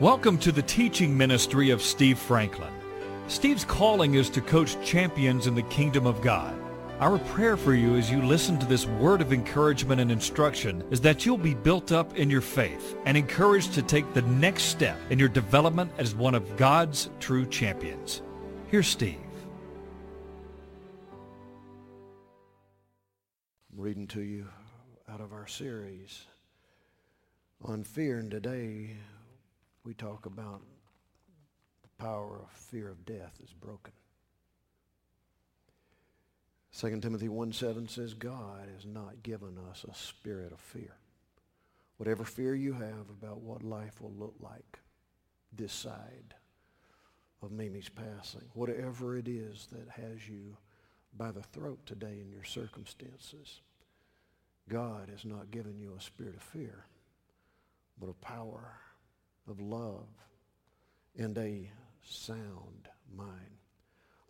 Welcome to the teaching ministry of Steve Franklin. Steve's calling is to coach champions in the kingdom of God. Our prayer for you as you listen to this word of encouragement and instruction is that you'll be built up in your faith and encouraged to take the next step in your development as one of God's true champions. Here's Steve. I'm reading to you out of our series on fear, and today we talk about the power of fear of death is broken. 2 Timothy 1:7 says, God has not given us a spirit of fear. Whatever fear you have about what life will look like this side of Mimi's passing, whatever it is that has you by the throat today in your circumstances, God has not given you a spirit of fear, but of power, of love, and a sound mind.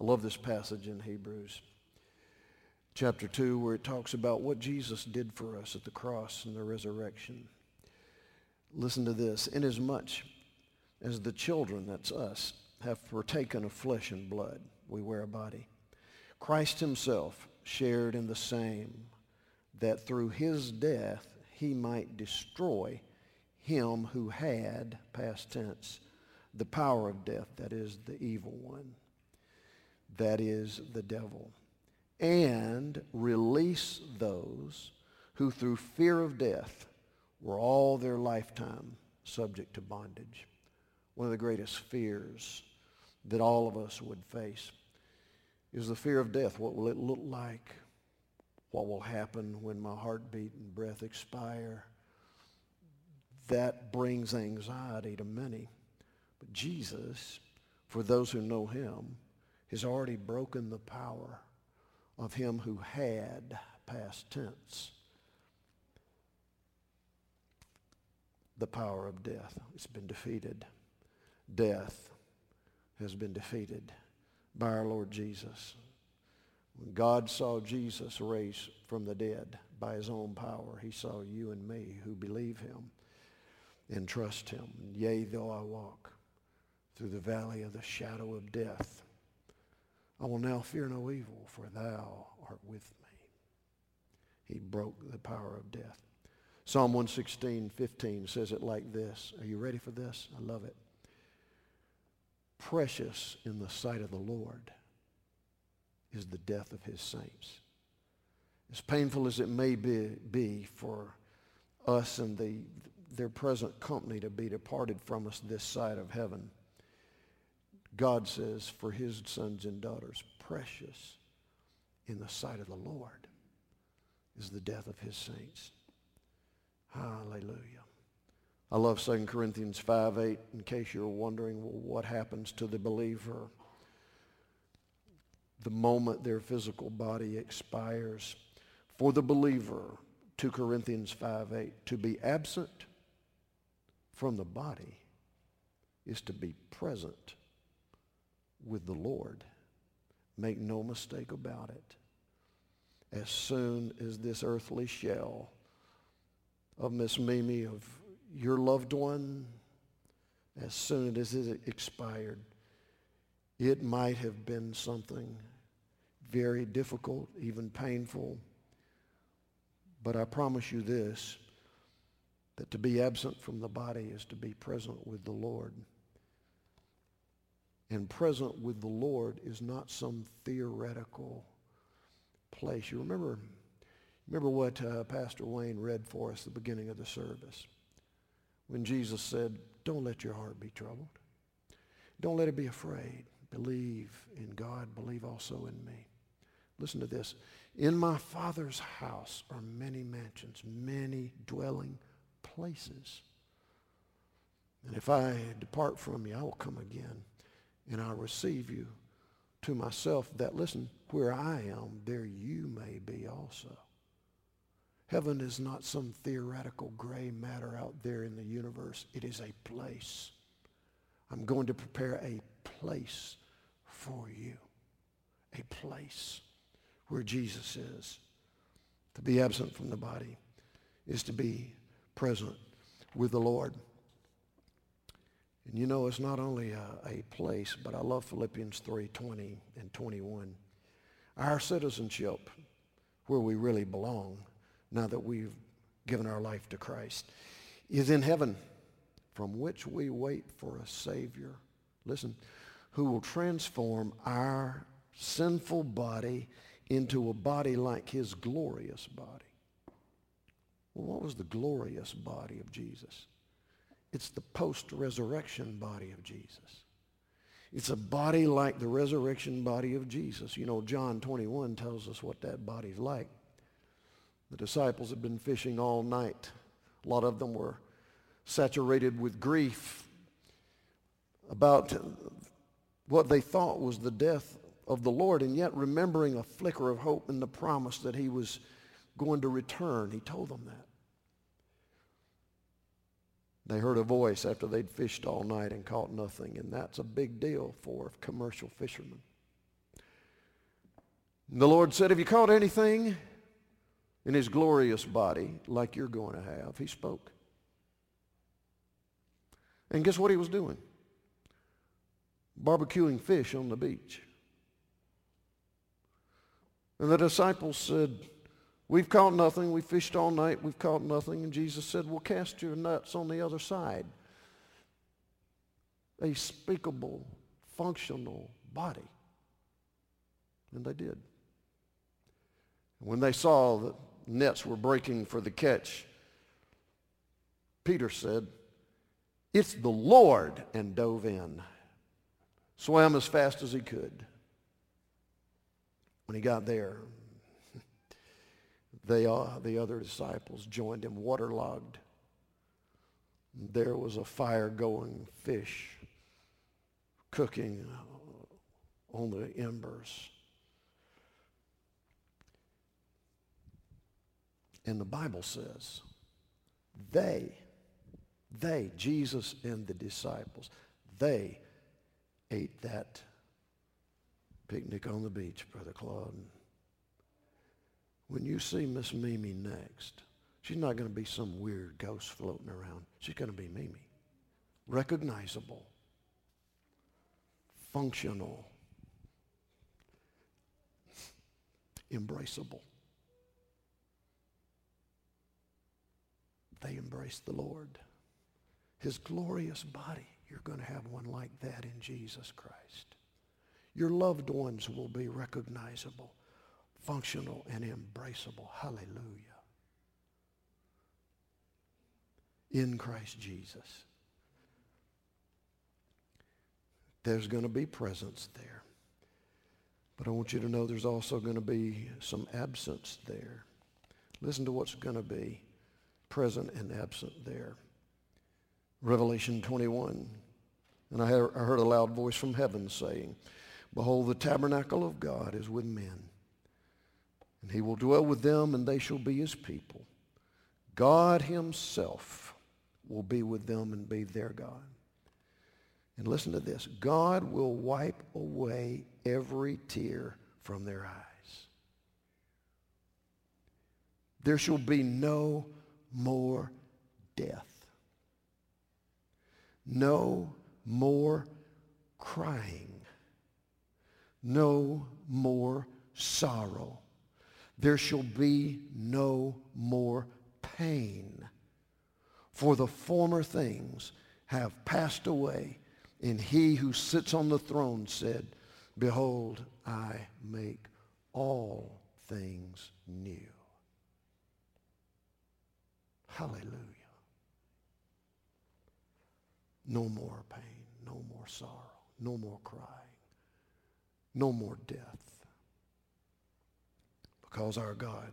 I love this passage in Hebrews chapter 2, where it talks about what Jesus did for us at the cross and the resurrection. Listen to this. Inasmuch as the children, that's us, have partaken of flesh and blood, we wear a body, Christ himself shared in the same, that through his death he might destroy him who had, past tense, the power of death, that is the evil one, that is the devil, and release those who through fear of death were all their lifetime subject to bondage. One of the greatest fears that all of us would face is the fear of death. What will it look like? What will happen when my heartbeat and breath expire? That brings anxiety to many. But Jesus, for those who know him, has already broken the power of him who had, past tense, the power of death. It's been defeated. Death has been defeated by our Lord Jesus. When God saw Jesus raised from the dead by his own power, he saw you and me who believe him and trust him. Yea, though I walk through the valley of the shadow of death, I will now fear no evil, for thou art with me. He broke the power of death. Psalm 116:15 says it like this. Are you ready for this? I love it. Precious in the sight of the Lord is the death of his saints. As painful as it may be for us and their present company to be departed from us this side of heaven, God says, for his sons and daughters, precious in the sight of the Lord is the death of his saints. Hallelujah. I love 2 Corinthians 5:8, in case you're wondering, well, what happens to the believer the moment their physical body expires. For the believer, 2 Corinthians 5:8, to be absent from the body is to be present with the Lord. Make no mistake about it. As soon as this earthly shell of Miss Mimi, of your loved one, as soon as it expired, it might have been something very difficult, even painful. But I promise you this, that to be absent from the body is to be present with the Lord. And present with the Lord is not some theoretical place. You remember what Pastor Wayne read for us at the beginning of the service, when Jesus said, don't let your heart be troubled. Don't let it be afraid. Believe in God. Believe also in me. Listen to this. In my Father's house are many mansions, many dwelling places. And if I depart from you, I will come again, and I receive you to myself, that, listen, where I am, there you may be also. Heaven is not some theoretical gray matter out there in the universe. It is a place. I'm going to prepare a place for you, a place where Jesus is. To be absent from the body is to be present with the Lord. And you know, it's not only a place, but I love Philippians 3:20 and 21. Our citizenship, where we really belong, now that we've given our life to Christ, is in heaven, from which we wait for a Savior, listen, who will transform our sinful body into a body like his glorious body. Well, what was the glorious body of Jesus? It's the post-resurrection body of Jesus. It's a body like the resurrection body of Jesus. You know, John 21 tells us what that body's like. The disciples had been fishing all night. A lot of them were saturated with grief about what they thought was the death of the Lord, and yet remembering a flicker of hope in the promise that he was going to return. He told them that. They heard a voice after they'd fished all night and caught nothing, and that's a big deal for commercial fishermen. And the Lord said, have you caught anything? In his glorious body, like you're going to have, he spoke. And guess what he was doing? Barbecuing fish on the beach. And the disciples said, we've caught nothing. We fished all night. We've caught nothing. And Jesus said, well, cast your nets on the other side. A speakable, functional body. And they did. When they saw that nets were breaking for the catch, Peter said, it's the Lord, and dove in. Swam as fast as he could. When he got there, the other disciples joined him, waterlogged. There was a fire-going fish cooking on the embers. And the Bible says, Jesus and the disciples, they ate that picnic on the beach, Brother Claude. When you see Miss Mimi next, she's not going to be some weird ghost floating around. She's going to be Mimi. Recognizable. Functional. Embraceable. They embraced the Lord. His glorious body. You're going to have one like that in Jesus Christ. Your loved ones will be recognizable, functional, and embraceable. Hallelujah. In Christ Jesus. There's going to be presence there. But I want you to know there's also going to be some absence there. Listen to what's going to be present and absent there. Revelation 21. And I heard a loud voice from heaven saying, behold, the tabernacle of God is with men, and he will dwell with them, and they shall be his people. God himself will be with them and be their God. And listen to this. God will wipe away every tear from their eyes. There shall be no more death. No more crying. No more sorrow. There shall be no more pain. For the former things have passed away. And he who sits on the throne said, behold, I make all things new. Hallelujah. No more pain, no more sorrow, no more crying, no more death. Because our God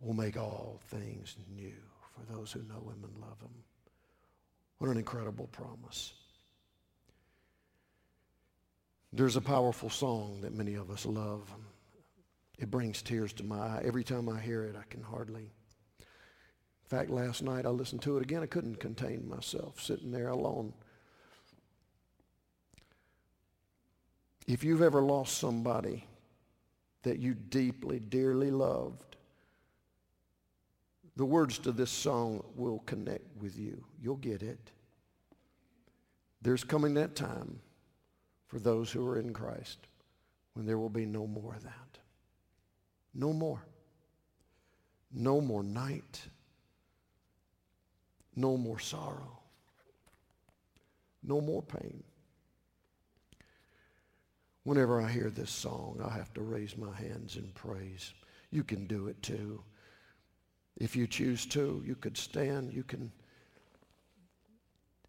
will make all things new for those who know him and love him. What an incredible promise. There's a powerful song that many of us love. It brings tears to my eye. Every time I hear it, I can hardly. In fact, last night I listened to it again. I couldn't contain myself sitting there alone. If you've ever lost somebody that you deeply, dearly loved, the words to this song will connect with you. You'll get it. There's coming that time for those who are in Christ when there will be no more of that. No more. No more night. No more sorrow. No more pain. Whenever I hear this song, I have to raise my hands in praise. You can do it too. If you choose to, you could stand. You can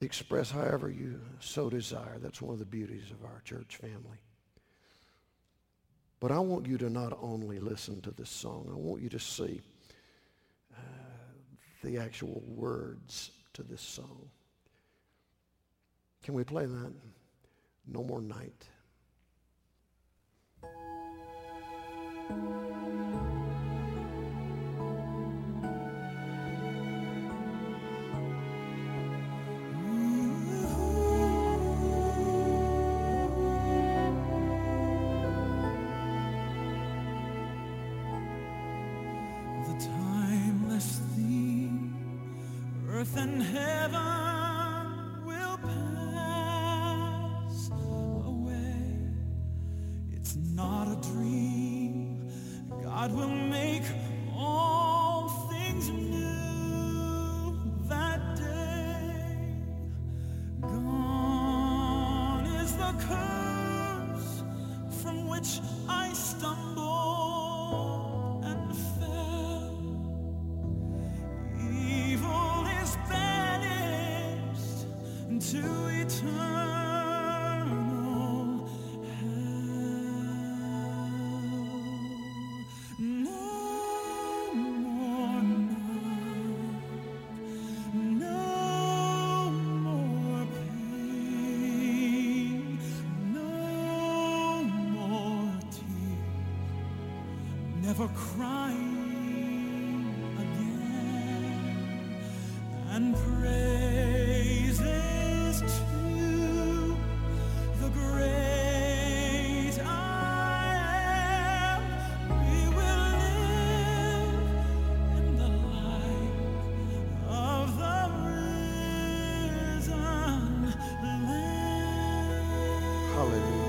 express however you so desire. That's one of the beauties of our church family. But I want you to not only listen to this song. I want you to see the actual words to this song. Can we play that? No more night. Earth and heaven will pass away. It's not a dream. God will make all things new that day. Gone is the curse from which I stumbled and fell. Evil banished into eternal hell. No more night, no more pain, no more tears, never crying. And praises to the great I am. We will live in the light of the risen Lamb. Hallelujah.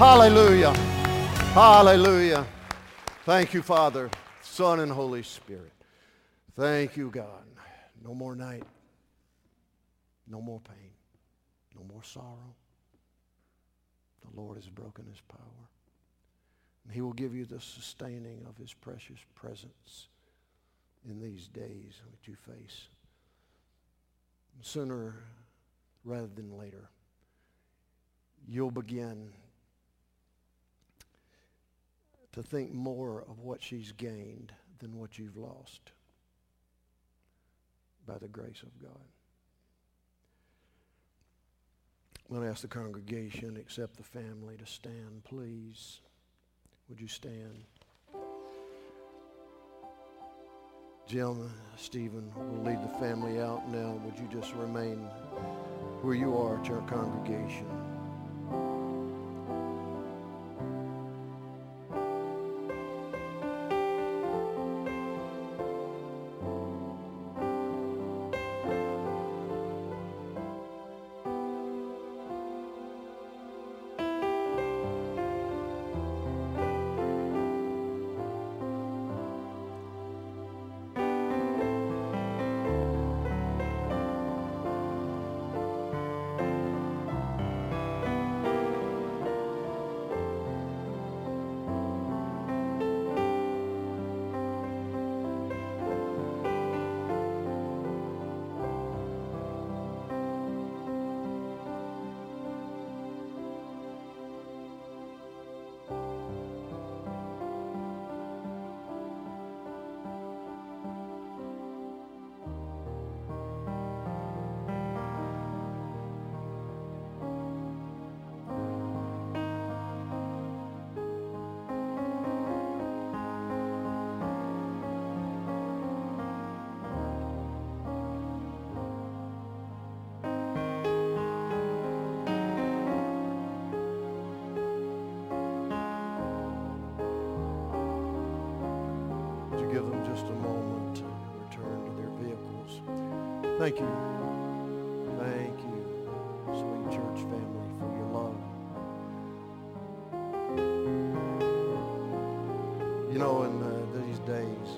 Hallelujah. Hallelujah. Thank you, Father, Son, and Holy Spirit. Thank you, God. No more night. No more pain. No more sorrow. The Lord has broken his power. And he will give you the sustaining of his precious presence in these days that you face. Sooner rather than later, you'll begin to think more of what she's gained than what you've lost by the grace of God. I'm going to ask the congregation, except the family, to stand, please. Would you stand? Jim, Stephen will lead the family out now. Would you just remain where you are to our congregation? Thank you. Thank you, sweet church family, for your love. You know, in these days,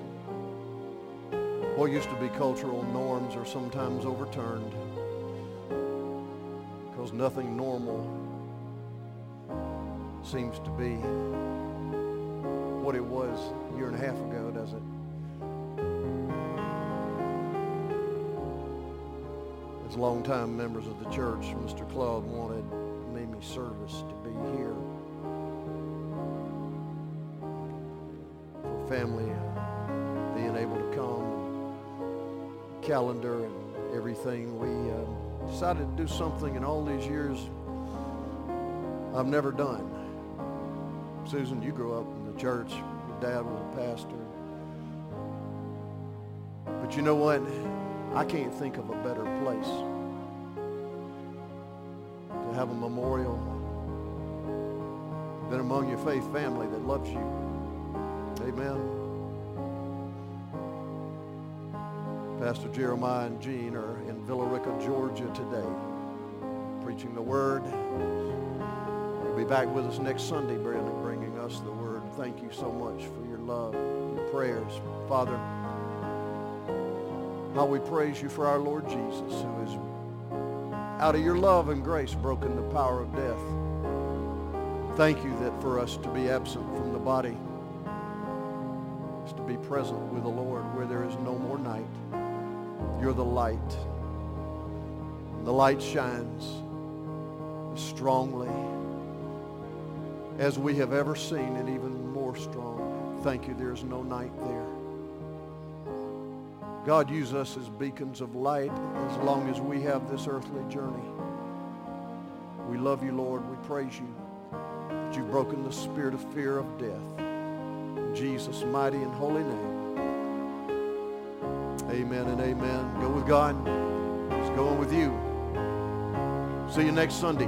what used to be cultural norms are sometimes overturned because nothing normal seems to be what it was a year and a half ago, does it? Longtime members of the church, Mr. Claude wanted Mimi service to be here for family being able to come, calendar and everything. We decided to do something in all these years I've never done. Susan, you grew up in the church. Your dad was a pastor. But you know what? I can't think of a better place to have a memorial than among your faith family that loves you. Amen. Pastor Jeremiah and Jean are in Villa Rica, Georgia today, preaching the Word. They'll be back with us next Sunday, bringing us the Word. Thank you so much for your love, your prayers. Father, how we praise you for our Lord Jesus, who has, out of your love and grace, broken the power of death. Thank you that for us to be absent from the body is to be present with the Lord, where there is no more night. You're the light. The light shines strongly as we have ever seen, and even more strong. Thank you, there is no night there. God, use us as beacons of light as long as we have this earthly journey. We love you, Lord. We praise you that you've broken the spirit of fear of death. In Jesus' mighty and holy name. Amen and amen. Go with God. He's going with you. See you next Sunday.